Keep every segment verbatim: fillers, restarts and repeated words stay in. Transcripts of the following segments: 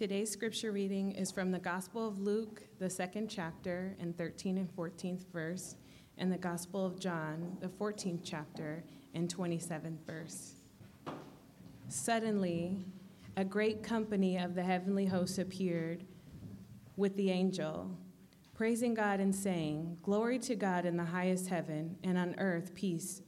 Today's scripture reading is from the Gospel of Luke, the second chapter, and thirteenth and fourteenth verse, and the Gospel of John, the fourteenth chapter, and twenty-seventh verse. Suddenly, a great company of the heavenly hosts appeared with the angel, praising God and saying, "Glory to God in the highest heaven, and on earth peace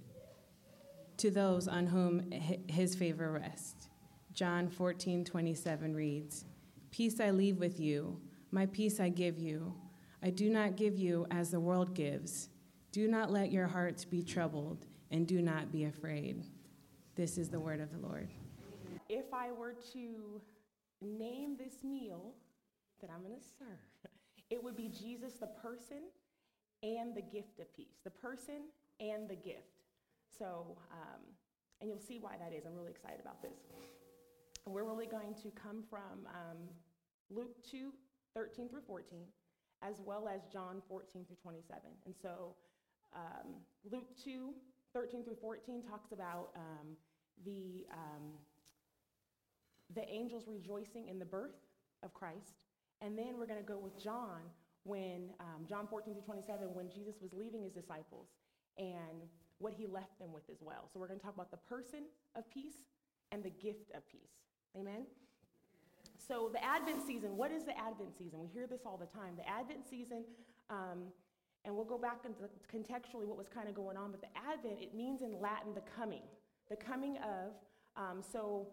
to those on whom his favor rests." John fourteen twenty-seven reads, "Peace I leave with you, my peace I give you. I do not give you as the world gives. Do not let your hearts be troubled, and do not be afraid." This is the word of the Lord. If I were to name this meal that I'm going to serve, it would be Jesus, the person, and the gift of peace. The person and the gift. So, um, and you'll see why that is. I'm really excited about this. We're really going to come from um, Luke two, thirteen through fourteen, as well as John fourteen through twenty-seven. And so um, Luke two, thirteen through fourteen talks about um, the um, the angels rejoicing in the birth of Christ. And then we're going to go with John, when um, John fourteen through twenty-seven, when Jesus was leaving his disciples and what he left them with as well. So we're going to talk about the person of peace and the gift of peace. Amen? So the Advent season, what is the Advent season? We hear this all the time. The Advent season, um, and we'll go back into contextually what was kind of going on, but the Advent, it means in Latin the coming, the coming of, um, so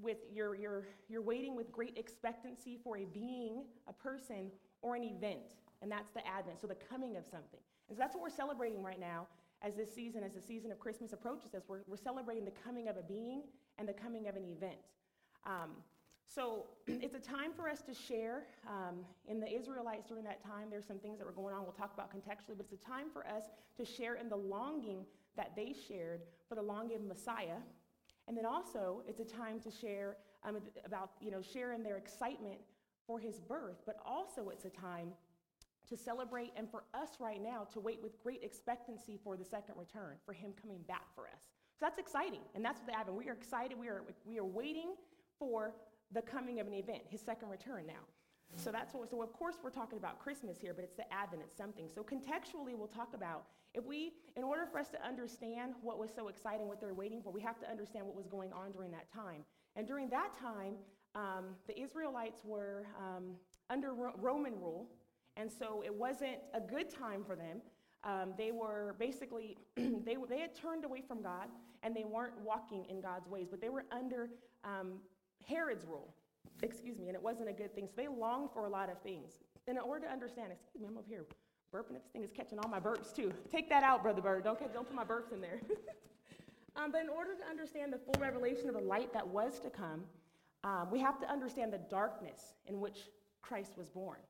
with your, your, you're waiting with great expectancy for a being, a person, or an event, and that's the Advent, so the coming of something. And so that's what we're celebrating right now as this season, as the season of Christmas approaches us. We're, we're celebrating the coming of a being and the coming of an event. Um, so it's a time for us to share. Um, in the Israelites during that time, there's some things that were going on we'll talk about contextually, but it's a time for us to share in the longing that they shared for the longing Messiah. And then also, it's a time to share um, about, you know, share in their excitement for his birth, but also it's a time to celebrate, and for us right now to wait with great expectancy for the second return, for him coming back for us. So that's exciting, and that's what the Advent. We are excited. We are we are waiting for the coming of an event, his second return now. So that's what. So of course we're talking about Christmas here, but it's the Advent. It's something. So contextually, we'll talk about if we, in order for us to understand what was so exciting, what they're waiting for, we have to understand what was going on during that time. And during that time, um, the Israelites were um, under Ro- Roman rule. And so it wasn't a good time for them. Um, they were basically, they they had turned away from God, and they weren't walking in God's ways, but they were under um, Herod's rule, excuse me, and it wasn't a good thing. So they longed for a lot of things. And in order to understand, excuse me, I'm over here burping. This thing is catching all my burps too. Take that out, Brother Bird. Don't, don't put my burps in there. um, but in order to understand the full revelation of the light that was to come, um, we have to understand the darkness in which Christ was born.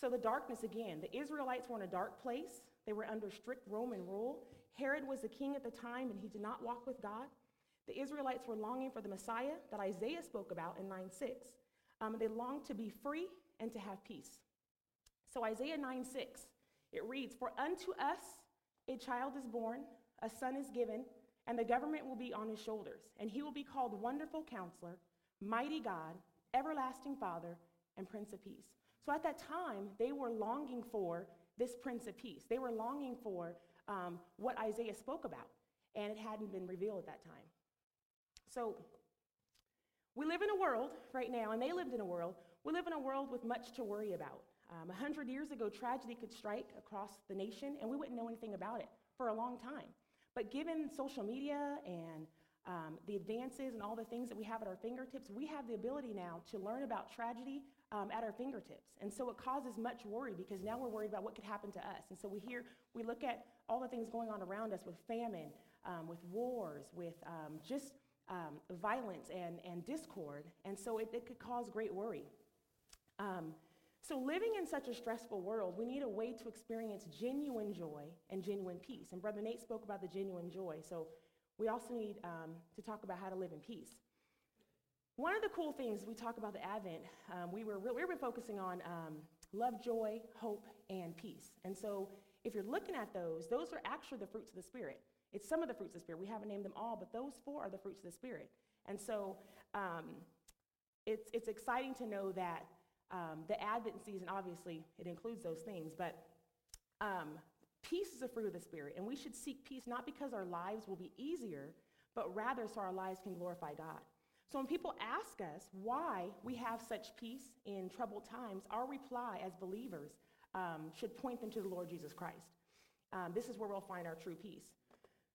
So the darkness again, the Israelites were in a dark place. They were under strict Roman rule. Herod was the king at the time, and he did not walk with God. The Israelites were longing for the Messiah that Isaiah spoke about in nine six. Um, they longed to be free and to have peace. So Isaiah nine six, it reads, "For unto us a child is born, a son is given, and the government will be on his shoulders. And he will be called Wonderful Counselor, Mighty God, Everlasting Father, and Prince of Peace." So at that time, they were longing for this Prince of Peace. They were longing for um, what Isaiah spoke about, and it hadn't been revealed at that time. So we live in a world right now, and they lived in a world, we live in a world with much to worry about. Um, a hundred years ago, tragedy could strike across the nation, and we wouldn't know anything about it for a long time. But given social media and um, the advances and all the things that we have at our fingertips, we have the ability now to learn about tragedy Um, at our fingertips. And so it causes much worry, because now we're worried about what could happen to us. And so we hear, we look at all the things going on around us with famine, um, with wars, with um, just um, violence and, and discord. And so it, it could cause great worry. Um, so living in such a stressful world, we need a way to experience genuine joy and genuine peace. And Brother Nate spoke about the genuine joy. So we also need um, to talk about how to live in peace. One of the cool things we talk about the Advent, um, we were re- we were focusing on um, love, joy, hope, and peace. And so if you're looking at those, those are actually the fruits of the Spirit. It's some of the fruits of the Spirit. We haven't named them all, but those four are the fruits of the Spirit. And so um, it's it's exciting to know that um, the Advent season, obviously, it includes those things, but um, peace is a fruit of the Spirit, and we should seek peace not because our lives will be easier, but rather so our lives can glorify God. So when people ask us why we have such peace in troubled times, our reply as believers um, should point them to the Lord Jesus Christ. Um, this is where we'll find our true peace.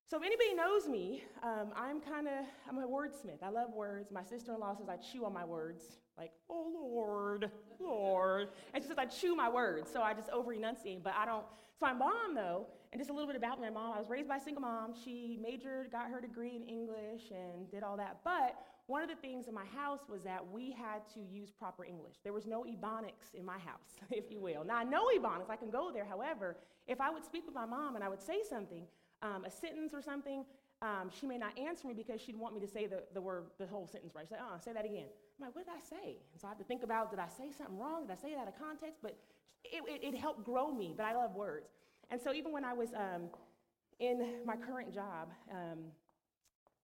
So if anybody knows me, um, I'm kind of, I'm a wordsmith. I love words. My sister-in-law says I chew on my words, like, oh, Lord, Lord. And she says I chew my words, so I just over-enunciate, but I don't. So my mom, though, and just a little bit about my mom, I was raised by a single mom. She majored, got her degree in English, and did all that. But one of the things in my house was that we had to use proper English. There was no Ebonics in my house, if you will. Now, I know Ebonics. I can go there. However, if I would speak with my mom and I would say something, Um, a sentence or something, um, she may not answer me because she'd want me to say the, the word, the whole sentence, right? She's like, uh-uh, say that again. I'm like, what did I say? And so I have to think about, did I say something wrong? Did I say it out of context? But it, it, it helped grow me, but I love words. And so even when I was um, in my current job, um,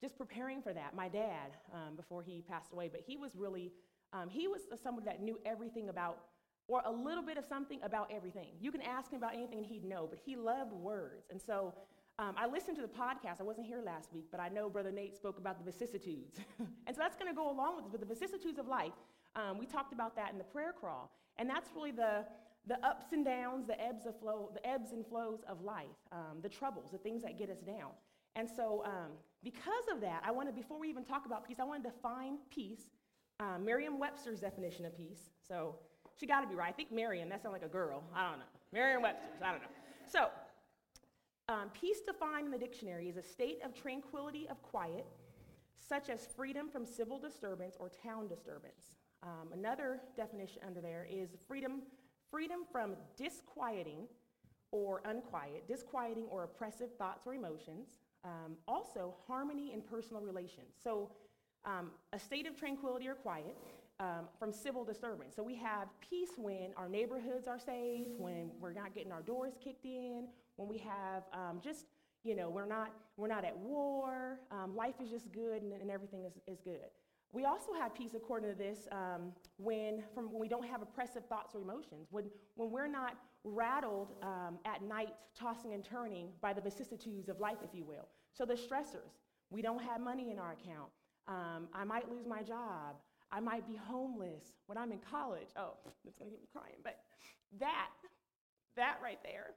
just preparing for that, my dad, um, before he passed away, but he was really, um, he was someone that knew everything about, or a little bit of something about everything. You can ask him about anything and he'd know, but he loved words. And so Um, I listened to the podcast. I wasn't here last week, but I know Brother Nate spoke about the vicissitudes. And so that's going to go along with this, but the vicissitudes of life. Um, we talked about that in the prayer crawl. And that's really the the ups and downs, the ebbs of flow, the ebbs and flows of life, um, the troubles, the things that get us down. And so um, because of that, I want to, before we even talk about peace, I want to define peace, uh, Merriam-Webster's definition of peace. So she got to be right. I think Merriam, that sounds like a girl. I don't know. Merriam-Webster's, I don't know. So. Um, peace defined in the dictionary is a state of tranquility, of quiet, such as freedom from civil disturbance or town disturbance. Um, another definition under there is freedom freedom from disquieting or unquiet, disquieting or oppressive thoughts or emotions. Um, also, harmony in personal relations. So um, a state of tranquility or quiet um, from civil disturbance. So we have peace when our neighborhoods are safe, when we're not getting our doors kicked in, when we have um, just, you know, we're not we're not at war, um, life is just good and, and everything is, is good. We also have peace, according to this, um, when from when we don't have oppressive thoughts or emotions, when when we're not rattled um, at night, tossing and turning by the vicissitudes of life, if you will. So the stressors, we don't have money in our account, um, I might lose my job, I might be homeless when I'm in college. Oh, that's gonna get me crying, but that, that right there,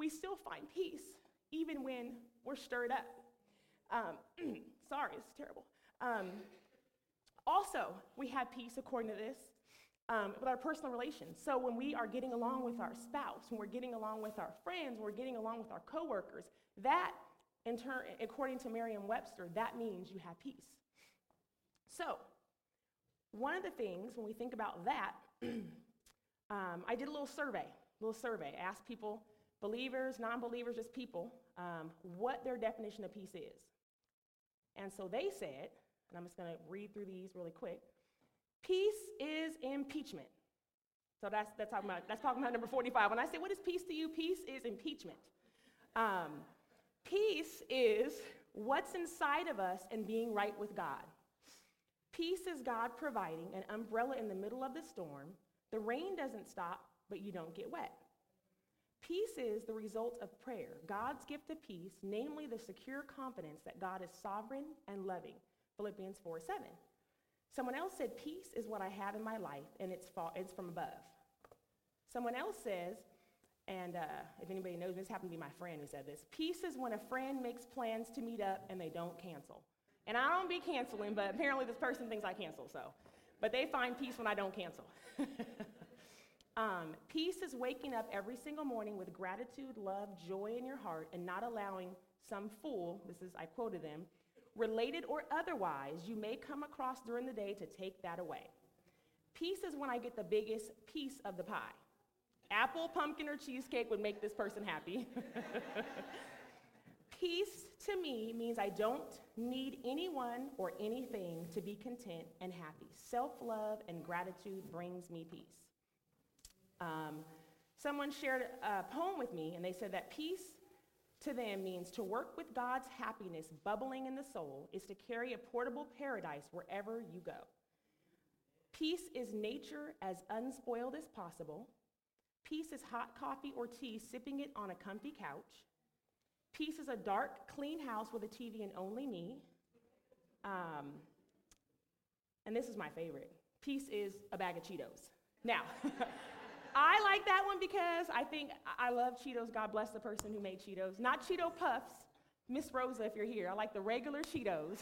we still find peace even when we're stirred up. Um, sorry, it's terrible. Um, also, we have peace, according to this, um, with our personal relations. So when we are getting along with our spouse, when we're getting along with our friends, when we're getting along with our coworkers, that, in turn, according to Merriam-Webster, that means you have peace. So one of the things, when we think about that, um, I did a little survey, a little survey, asked people, believers, non-believers, just people, um, what their definition of peace is. And so they said, and I'm just going to read through these really quick, peace is impeachment. So that's that's talking about, that's talking about number forty-five. When I say, what is peace to you? Peace is impeachment. Um, peace is what's inside of us and being right with God. Peace is God providing an umbrella in the middle of the storm. The rain doesn't stop, but you don't get wet. Peace is the result of prayer, God's gift of peace, namely the secure confidence that God is sovereign and loving, Philippians four seven. Someone else said, peace is what I have in my life, and it's, fa- it's from above. Someone else says, and uh, if anybody knows, this happened to be my friend who said this, peace is when a friend makes plans to meet up and they don't cancel. And I don't be canceling, but apparently this person thinks I cancel, so. But they find peace when I don't cancel. Um, peace is waking up every single morning with gratitude, love, joy in your heart, and not allowing some fool, this is, I quoted them, related or otherwise, you may come across during the day to take that away. Peace is when I get the biggest piece of the pie. Apple, pumpkin, or cheesecake would make this person happy. Peace to me means I don't need anyone or anything to be content and happy. Self-love and gratitude brings me peace. Um, someone shared a poem with me, and they said that peace to them means to work with God's happiness bubbling in the soul is to carry a portable paradise wherever you go. Peace is nature as unspoiled as possible. Peace is hot coffee or tea, sipping it on a comfy couch. Peace is a dark, clean house with a T V and only me. Um, and this is my favorite. Peace is a bag of Cheetos. Now, I like that one because I think I love Cheetos. God bless the person who made Cheetos. Not Cheeto Puffs. Miss Rosa, if you're here, I like the regular Cheetos.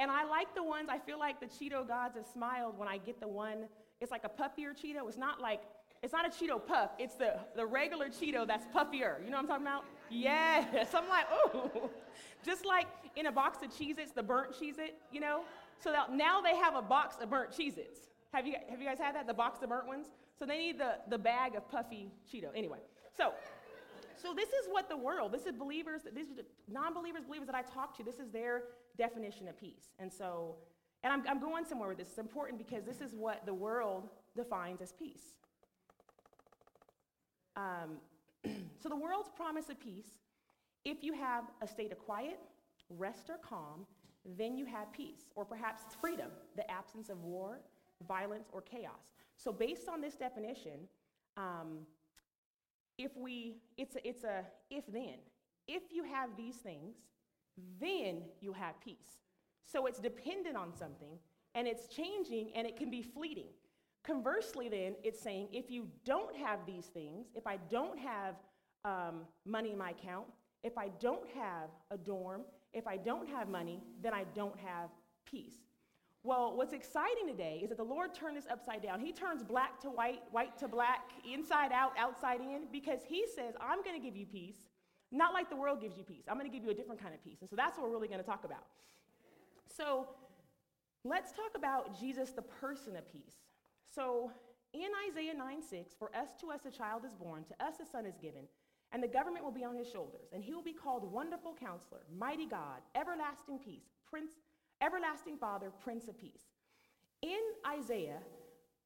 And I like the ones, I feel like the Cheeto gods have smiled when I get the one, it's like a puffier Cheeto. It's not like, it's not a Cheeto Puff. It's the, the regular Cheeto that's puffier. You know what I'm talking about? Yes. I'm like, ooh. Just like in a box of Cheez-Its, the burnt Cheez-It, you know? So that now they have a box of burnt Cheez-Its. Have you, have you guys had that, the box of burnt ones? So they need the, the bag of puffy Cheeto. Anyway, so... So this is what the world, this is believers, these are non-believers, believers that I talk to, this is their definition of peace. And so, and I'm, I'm going somewhere with this. It's important because this is what the world defines as peace. Um, so the world's promise of peace, if you have a state of quiet, rest, or calm, then you have peace, or perhaps it's freedom, the absence of war, violence, or chaos. So based on this definition, um, If we, it's a, it's a if then. If you have these things, then you'll have peace. So it's dependent on something, and it's changing, and it can be fleeting. Conversely then, it's saying, if you don't have these things, if I don't have um, money in my account, if I don't have a dorm, if I don't have money, then I don't have peace. Well, what's exciting today is that the Lord turned this upside down. He turns black to white, white to black, inside out, outside in, because he says, I'm going to give you peace, not like the world gives you peace. I'm going to give you a different kind of peace. And so that's what we're really going to talk about. So let's talk about Jesus, the person of peace. So in Isaiah nine six, for us to us a child is born, to us a son is given, and the government will be on his shoulders, and he will be called Wonderful Counselor, Mighty God, Everlasting Peace, Prince Everlasting Father, Prince of Peace. In Isaiah,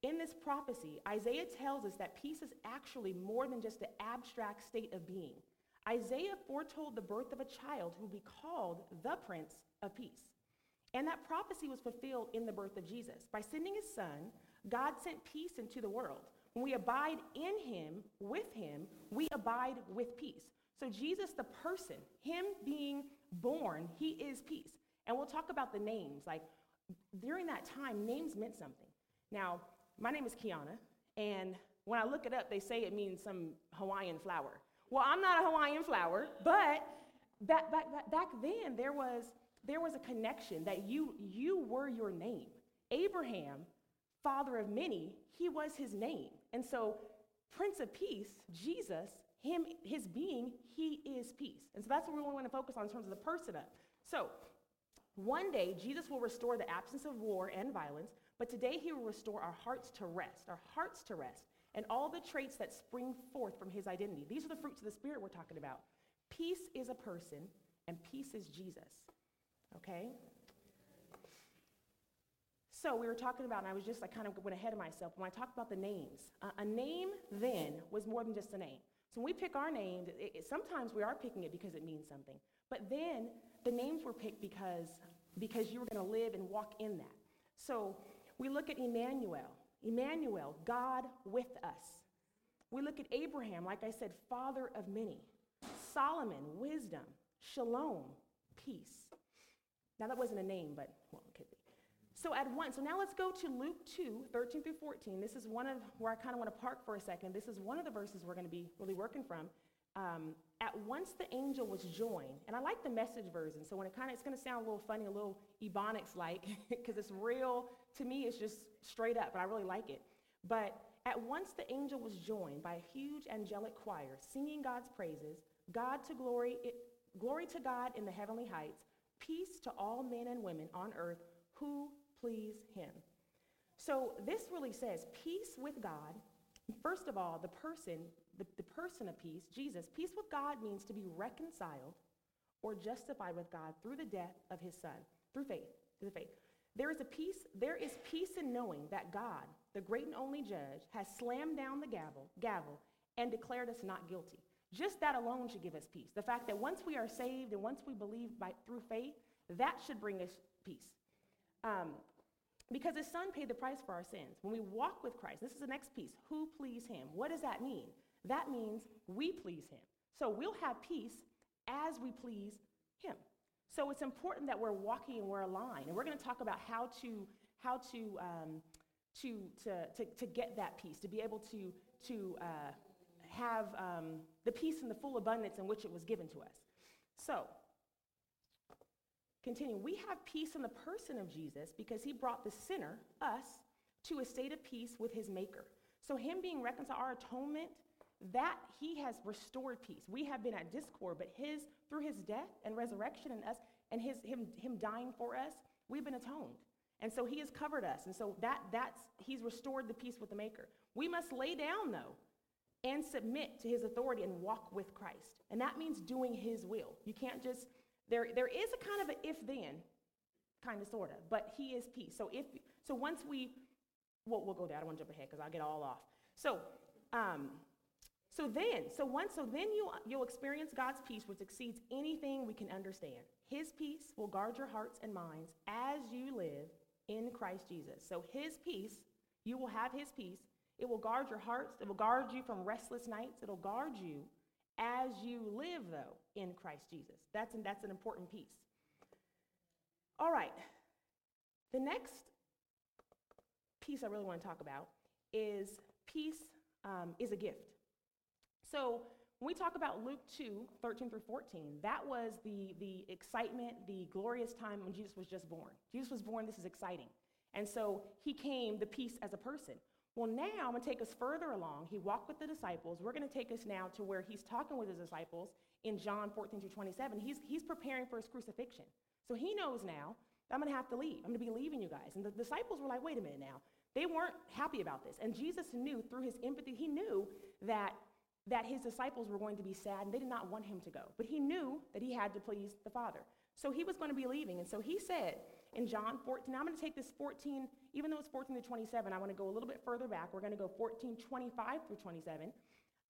in this prophecy, Isaiah tells us that peace is actually more than just an abstract state of being. Isaiah foretold the birth of a child who would be called the Prince of Peace. And that prophecy was fulfilled in the birth of Jesus. By sending his son, God sent peace into the world. When we abide in him, with him, we abide with peace. So Jesus, the person, him being born, he is peace. And we'll talk about the names. Like, during that time, names meant something. Now, my name is Kiana, and when I look it up, they say it means some Hawaiian flower. Well, I'm not a Hawaiian flower, but back, back, back then, there was there was a connection that you you were your name. Abraham, father of many, he was his name. And so, Prince of Peace, Jesus, him, his being, he is peace. And so that's what we want to focus on in terms of the person of. So, one day, Jesus will restore the absence of war and violence, but today he will restore our hearts to rest, our hearts to rest, and all the traits that spring forth from his identity. These are the fruits of the Spirit we're talking about. Peace is a person, and peace is Jesus, okay? So we were talking about, and I was just, I kind of went ahead of myself, when I talked about the names. Uh, a name then was more than just a name. So when we pick our names, it, it, sometimes we are picking it because it means something, but then the names were picked because, because you were going to live and walk in that. So we look at Emmanuel. Emmanuel, God with us. We look at Abraham, like I said, father of many. Solomon, wisdom. Shalom, peace. Now that wasn't a name, but well, it could be. So at once, so now let's go to Luke two, thirteen through fourteen. This is one of where I kind of want to park for a second. This is one of the verses we're going to be really working from. Um, at once the angel was joined, and I like the Message version, so when it kind of, it's going to sound a little funny, a little Ebonics-like, because it's real, to me it's just straight up, and I really like it. But at once the angel was joined by a huge angelic choir, singing God's praises, God to glory, it, glory to God in the heavenly heights, peace to all men and women on earth who please him. So this really says peace with God. First of all, the person, the, the person of peace, Jesus, peace with God means to be reconciled or justified with God through the death of his son, through faith, through the faith. There is a peace, there is peace in knowing that God, the great and only judge, has slammed down the gavel, gavel and declared us not guilty. Just that alone should give us peace. The fact that once we are saved and once we believe by through faith, that should bring us peace. Um, Because his son paid the price for our sins. When we walk with Christ, this is the next piece, who please him? What does that mean? That means we please him. So we'll have peace as we please him. So it's important that we're walking and we're aligned. And we're going to talk about how to how to um, to, to to to get that peace, to be able to to uh, have um, the peace and the full abundance in which it was given to us. So, continue. We have peace in the person of Jesus because he brought the sinner, us, to a state of peace with his maker. So him being reconciled, our atonement, that he has restored peace. We have been at discord, but his through his death and resurrection and us and his him him dying for us, we've been atoned. And so he has covered us. And so that that's he's restored the peace with the maker. We must lay down though and submit to his authority and walk with Christ. And that means doing his will. You can't just There, there is a kind of an if-then, kind of, sort of, but he is peace. So if, so once we, well, we'll go there. I don't want to jump ahead because I'll get all off. So, um, so then, so once, so then you, you'll experience God's peace, which exceeds anything we can understand. His peace will guard your hearts and minds as you live in Christ Jesus. So his peace, you will have his peace. It will guard your hearts. It will guard you from restless nights. It'll guard you as you live, though, in Christ Jesus. That's an, that's an important piece. All right. The next piece I really want to talk about is peace um, is a gift. So when we talk about Luke two, thirteen through fourteen, that was the, the excitement, the glorious time when Jesus was just born. Jesus was born. This is exciting. And so he came, the peace as a person. Well, now I'm going to take us further along. He walked with the disciples. We're going to take us now to where he's talking with his disciples in John fourteen through twenty-seven. He's he's preparing for his crucifixion. So he knows now I'm going to have to leave. I'm going to be leaving you guys. And the disciples were like, wait a minute now. They weren't happy about this. And Jesus knew through his empathy, he knew that, that his disciples were going to be sad and they did not want him to go. But he knew that he had to please the Father. So he was going to be leaving. And so he said in John fourteen, now I'm going to take this fourteen, even though it's fourteen to twenty-seven, I want to go a little bit further back. We're going to go fourteen, twenty-five through twenty-seven.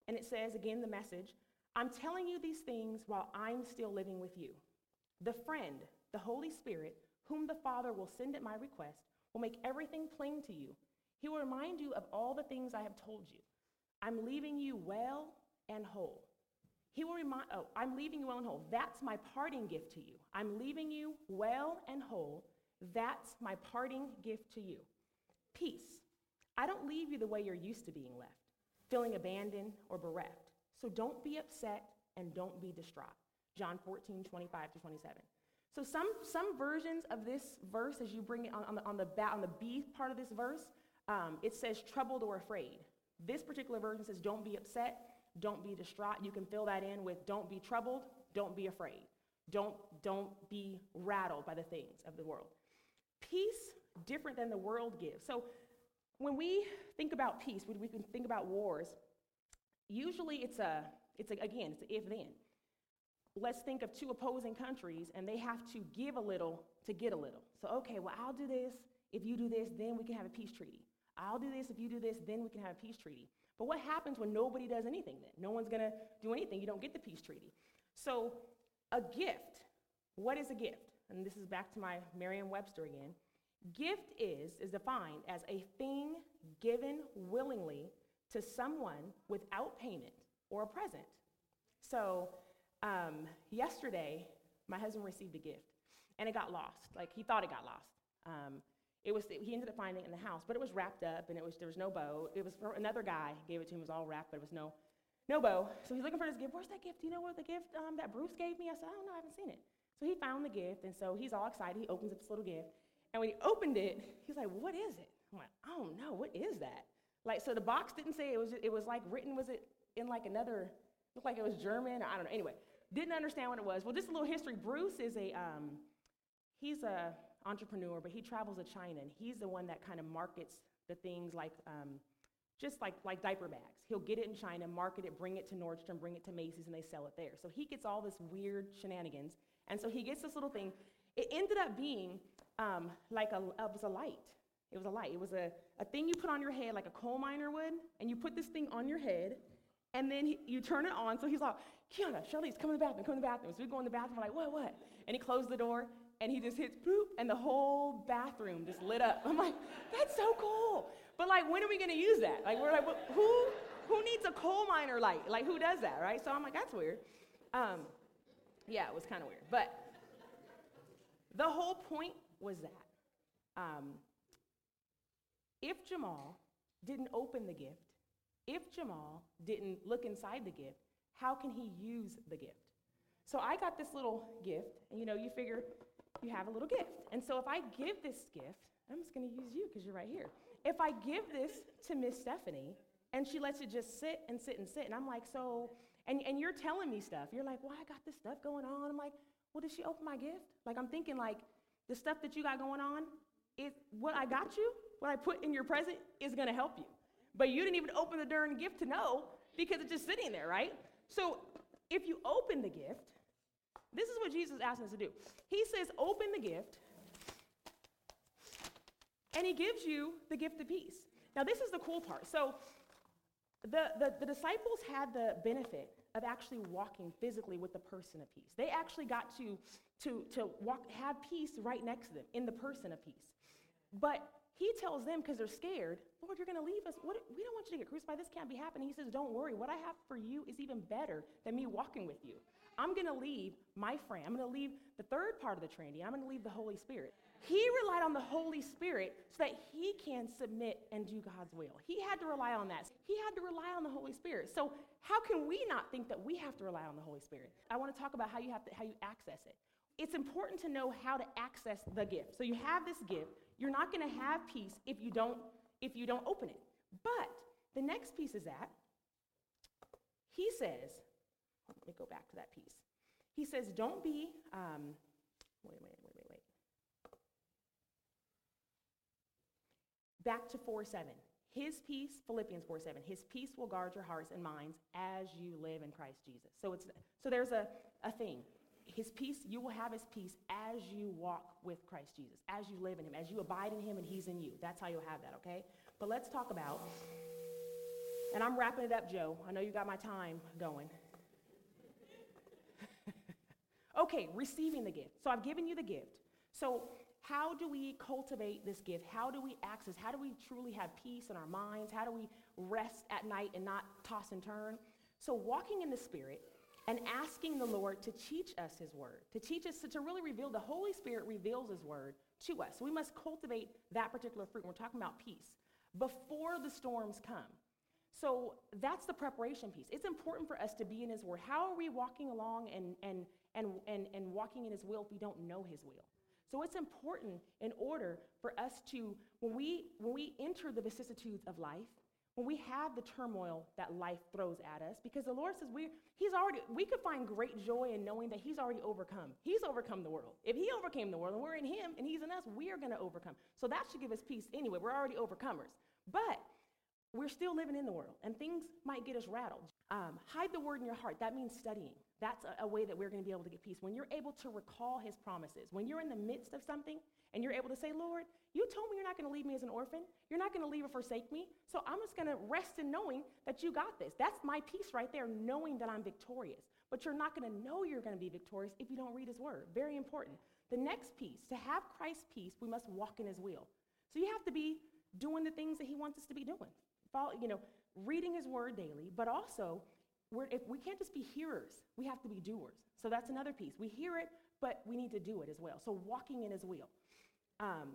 And it says, again, the message, I'm telling you these things while I'm still living with you. The friend, the Holy Spirit, whom the Father will send at my request, will make everything plain to you. He will remind you of all the things I have told you. I'm leaving you well and whole. He will remind, oh, I'm leaving you well and whole. That's my parting gift to you. I'm leaving you well and whole. That's my parting gift to you. Peace. I don't leave you the way you're used to being left, feeling abandoned or bereft. So don't be upset and don't be distraught. John fourteen, twenty-five to twenty-seven. So some some versions of this verse, as you bring it on, on the on the, back, on the B part of this verse, um, it says troubled or afraid. This particular version says don't be upset. Don't be distraught. You can fill that in with don't be troubled, don't be afraid. Don't, don't be rattled by the things of the world. Peace different than the world gives. So when we think about peace, when we can think about wars, usually it's a, it's a, again, it's an if-then. Let's think of two opposing countries and they have to give a little to get a little. So, okay, well, I'll do this. If you do this, then we can have a peace treaty. I'll do this. If you do this, then we can have a peace treaty. But what happens when nobody does anything then? No one's going to do anything. You don't get the peace treaty. So a gift, what is a gift? And this is back to my Merriam-Webster again. Gift is, is defined as a thing given willingly to someone without payment or a present. So um, yesterday, my husband received a gift and it got lost. Like he thought it got lost. Um, It was, he ended up finding it in the house, but it was wrapped up and it was, there was no bow. It was for another guy, gave it to him, it was all wrapped, but it was no, no bow. So he's looking for this gift. Where's that gift? Do you know where the gift um, that Bruce gave me? I said, I don't know, I haven't seen it. So he found the gift and so he's all excited. He opens up this little gift and when he opened it, he's like, what is it? I'm like, I don't know, what is that? Like, so the box didn't say it was, it was like written, was it in like another, looked like it was German, or I don't know. Anyway, didn't understand what it was. Well, just a little history. Bruce is a, um, he's a, entrepreneur, but he travels to China and he's the one that kind of markets the things like um, just like like diaper bags. He'll get it in China, market it, bring it to Nordstrom, bring it to Macy's, and they sell it there. So he gets all this weird shenanigans. And so he gets this little thing. It ended up being um, like a, it was a light. It was a light. It was a, a thing you put on your head like a coal miner would, and you put this thing on your head and then he, you turn it on. So he's like, Kiana, Shirley's come in the bathroom, come in the bathroom. So we go in the bathroom, we're like, what, what? And he closed the door. and he just hits poop, and the whole bathroom just lit up. I'm like, that's so cool. But like, when are we gonna use that? Like, we're like, who who needs a coal miner light? Like, who does that, right? So I'm like, that's weird. Um, yeah, it was kind of weird. But the whole point was that um, if Jamal didn't open the gift, if Jamal didn't look inside the gift, how can he use the gift? So I got this little gift, and you know, you figure you have a little gift. And so if I give this gift, I'm just gonna use you because you're right here. If I give this to Miss Stephanie, and she lets it just sit and sit and sit, and I'm like, so, and, and you're telling me stuff. You're like, well, I got this stuff going on. I'm like, well, did she open my gift? Like, I'm thinking like, the stuff that you got going on, is what I got you, what I put in your present is gonna help you. But you didn't even open the darn gift to know because it's just sitting there, right? So if you open the gift, this is what Jesus asked us to do. He says, open the gift, and he gives you the gift of peace. Now, this is the cool part. So the, the, the disciples had the benefit of actually walking physically with the person of peace. They actually got to, to, to walk, have peace right next to them in the person of peace. But he tells them, because they're scared, Lord, you're going to leave us. What, we don't want you to get crucified. This can't be happening. He says, don't worry. What I have for you is even better than me walking with you. I'm going to leave my friend. I'm going to leave the third part of the Trinity. I'm going to leave the Holy Spirit. He relied on the Holy Spirit so that he can submit and do God's will. He had to rely on that. He had to rely on the Holy Spirit. So how can we not think that we have to rely on the Holy Spirit? I want to talk about how you have to, how you access it. It's important to know how to access the gift. So you have this gift. You're not going to have peace if you don't if you don't open it. But the next piece is that he says, let me go back to that piece. He says, don't be, um, wait, wait, wait, wait, wait. Back to four seven. His peace, Philippians four seven, his peace will guard your hearts and minds as you live in Christ Jesus. So it's so there's a, a thing. His peace, you will have his peace as you walk with Christ Jesus, as you live in him, as you abide in him and he's in you. That's how you'll have that, okay? But let's talk about, and I'm wrapping it up, Joe. I know you got my time going. Okay, receiving the gift. So I've given you the gift. So how do we cultivate this gift? How do we access? How do we truly have peace in our minds? How do we rest at night and not toss and turn? So walking in the Spirit and asking the Lord to teach us his word, to teach us, to, to really reveal. The Holy Spirit reveals his word to us. We must cultivate that particular fruit. We're talking about peace before the storms come. So that's the preparation piece. It's important for us to be in his word. How are we walking along and and and and, and walking in his will if we don't know his will? So it's important in order for us to, when we when we enter the vicissitudes of life, when we have the turmoil that life throws at us, because the Lord says we he's already, we could find great joy in knowing that he's already overcome. He's overcome the world. If he overcame the world and we're in him and he's in us, we are going to overcome. So that should give us peace anyway. We're already overcomers. But we're still living in the world and things might get us rattled. Um, hide the word in your heart. That means studying. That's a, a way that we're going to be able to get peace. When you're able to recall his promises, when you're in the midst of something and you're able to say, Lord, you told me you're not going to leave me as an orphan. You're not going to leave or forsake me. So I'm just going to rest in knowing that you got this. That's my peace right there, knowing that I'm victorious. But you're not going to know you're going to be victorious if you don't read his word. Very important. The next piece, to have Christ's peace, we must walk in his will. So you have to be doing the things that he wants us to be doing. Follow, you know, reading his word daily, but also we're, if we can't just be hearers, we have to be doers. So that's another piece. We hear it, but we need to do it as well. So walking in his will. Um,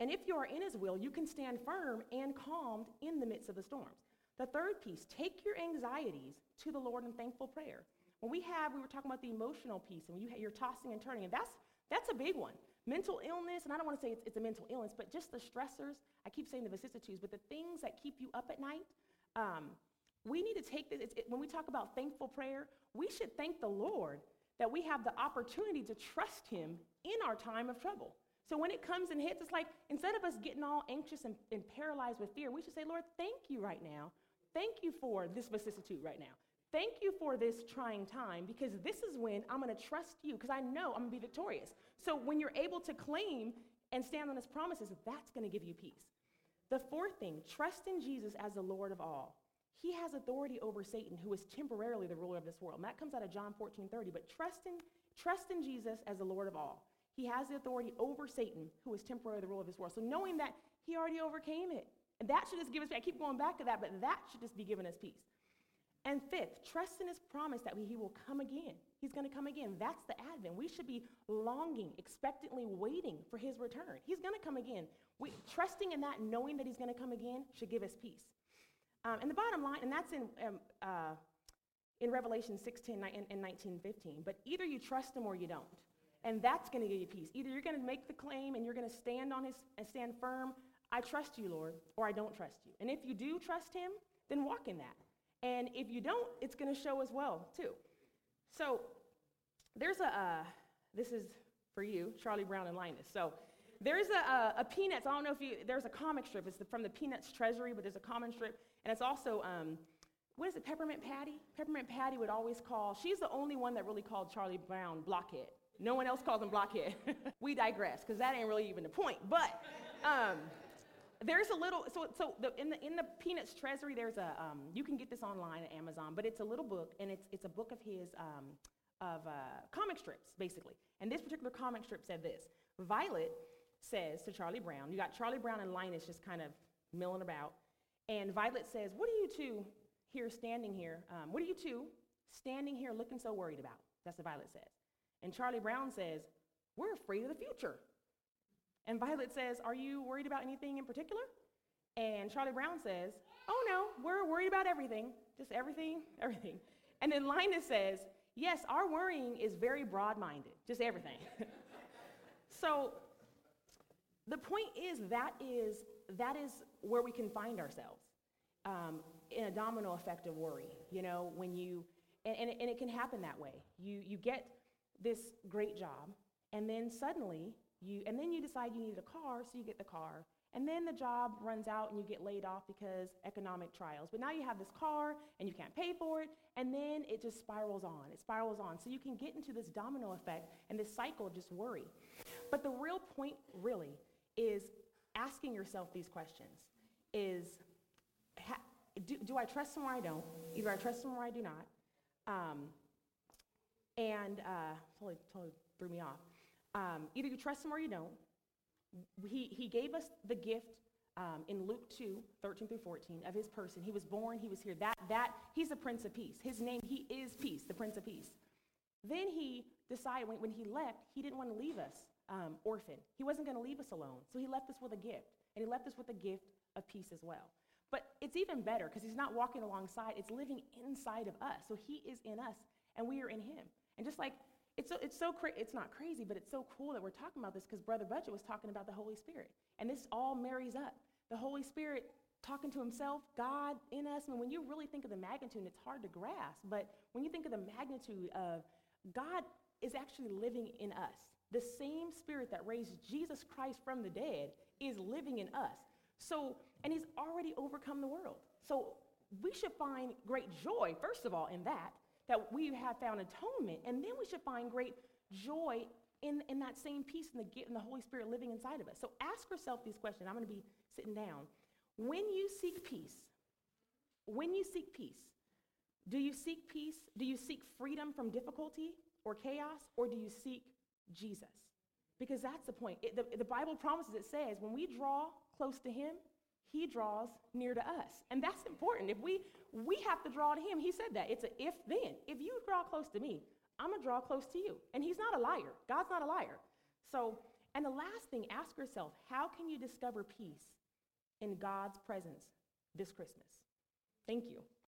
and if you are in his will, you can stand firm and calmed in the midst of the storms. The third piece, take your anxieties to the Lord in thankful prayer. When we have, we were talking about the emotional piece, and you ha- you're tossing and turning, and that's that's a big one. Mental illness, and I don't want to say it's, it's a mental illness, but just the stressors, I keep saying the vicissitudes, but the things that keep you up at night, um, we need to take this, it's, it, when we talk about thankful prayer, we should thank the Lord that we have the opportunity to trust him in our time of trouble. So when it comes and hits, it's like, instead of us getting all anxious and, and paralyzed with fear, we should say, Lord, thank you right now. Thank you for this vicissitude right now. Thank you for this trying time, because this is when I'm going to trust you, because I know I'm going to be victorious. So when you're able to claim and stand on his promises, that's going to give you peace. The fourth thing, trust in Jesus as the Lord of all. He has authority over Satan, who is temporarily the ruler of this world. And that comes out of John fourteen thirty, but trust in, trust in Jesus as the Lord of all. He has the authority over Satan, who is temporarily the ruler of this world. So knowing that he already overcame it, and that should just give us, I keep going back to that, but that should just be giving us peace. And fifth, trust in his promise that he will come again. He's going to come again. That's the Advent. We should be longing, expectantly waiting for his return. He's going to come again. We, trusting in that, knowing that he's going to come again, should give us peace. Um, and the bottom line, and that's in um, uh, in Revelation six ten and nineteen fifteen, but either you trust him or you don't. And that's going to give you peace. Either you're going to make the claim and you're going to stand on his and stand firm, I trust you, Lord, or I don't trust you. And if you do trust him, then walk in that. And if you don't, it's going to show as well, too. So there's a, uh, this is for you, Charlie Brown and Linus. So there's a, a, a Peanuts, I don't know if you, there's a comic strip. It's the, from the Peanuts Treasury, but there's a comic strip. And it's also, um, what is it, Peppermint Patty? Peppermint Patty would always call, she's the only one that really called Charlie Brown Blockhead. No one else calls him Blockhead. We digress, because that ain't really even the point. But um, there's a little, so so the, in the in the Peanuts Treasury, there's a, um, you can get this online at Amazon, but it's a little book, and it's it's a book of his, um, of uh, comic strips, basically. And this particular comic strip said this. Violet says to Charlie Brown, you got Charlie Brown and Linus just kind of milling about, and Violet says, what are you two here standing here, um, what are you two standing here looking so worried about? That's what Violet says. And Charlie Brown says, we're afraid of the future. And Violet says, are you worried about anything in particular? And Charlie Brown says, oh no, we're worried about everything, just everything, everything. And then Linus says, yes, our worrying is very broad-minded, just everything. So the point is that is that is where we can find ourselves, um, in a domino effect of worry, you know, when you, and, and, it, and it can happen that way. You, you get this great job, and then suddenly, You, and then you decide you need a car, so you get the car. And then the job runs out and you get laid off because economic trials. But now you have this car and you can't pay for it, and then it just spirals on. It spirals on. So you can get into this domino effect and this cycle of just worry. But the real point, really, is asking yourself these questions. Is, ha, do, do I trust someone I don't? Either I trust someone I do not. Um, and uh, totally, totally threw me off. Um, either you trust him or you don't. He he gave us the gift um, in Luke two, thirteen through fourteen, of his person. He was born, he was here. That that he's the Prince of Peace. His name, he is peace, the Prince of Peace. Then he decided when, when he left, he didn't want to leave us um, orphan. He wasn't going to leave us alone. So he left us with a gift. And he left us with a gift of peace as well. But it's even better because he's not walking alongside, it's living inside of us. So he is in us and we are in him. And just like It's so it's so cra- it's not crazy, but it's so cool that we're talking about this because Brother Budget was talking about the Holy Spirit, and this all marries up. The Holy Spirit talking to himself, God in us. And when you really think of the magnitude, it's hard to grasp, but when you think of the magnitude of God is actually living in us. The same Spirit that raised Jesus Christ from the dead is living in us. So, and he's already overcome the world. So we should find great joy, first of all, in that. that we have found atonement, and then we should find great joy in, in that same peace and the, in the Holy Spirit living inside of us. So ask yourself these questions. I'm going to be sitting down. When you seek peace, when you seek peace, do you seek peace? Do you seek freedom from difficulty or chaos, or do you seek Jesus? Because that's the point. It, the, the Bible promises, it says, when we draw close to him, he draws near to us. And that's important. If we we have to draw to him, he said that. It's an if then. If you draw close to me, I'm going to draw close to you. And he's not a liar. God's not a liar. So, and the last thing, ask yourself, how can you discover peace in God's presence this Christmas? Thank you.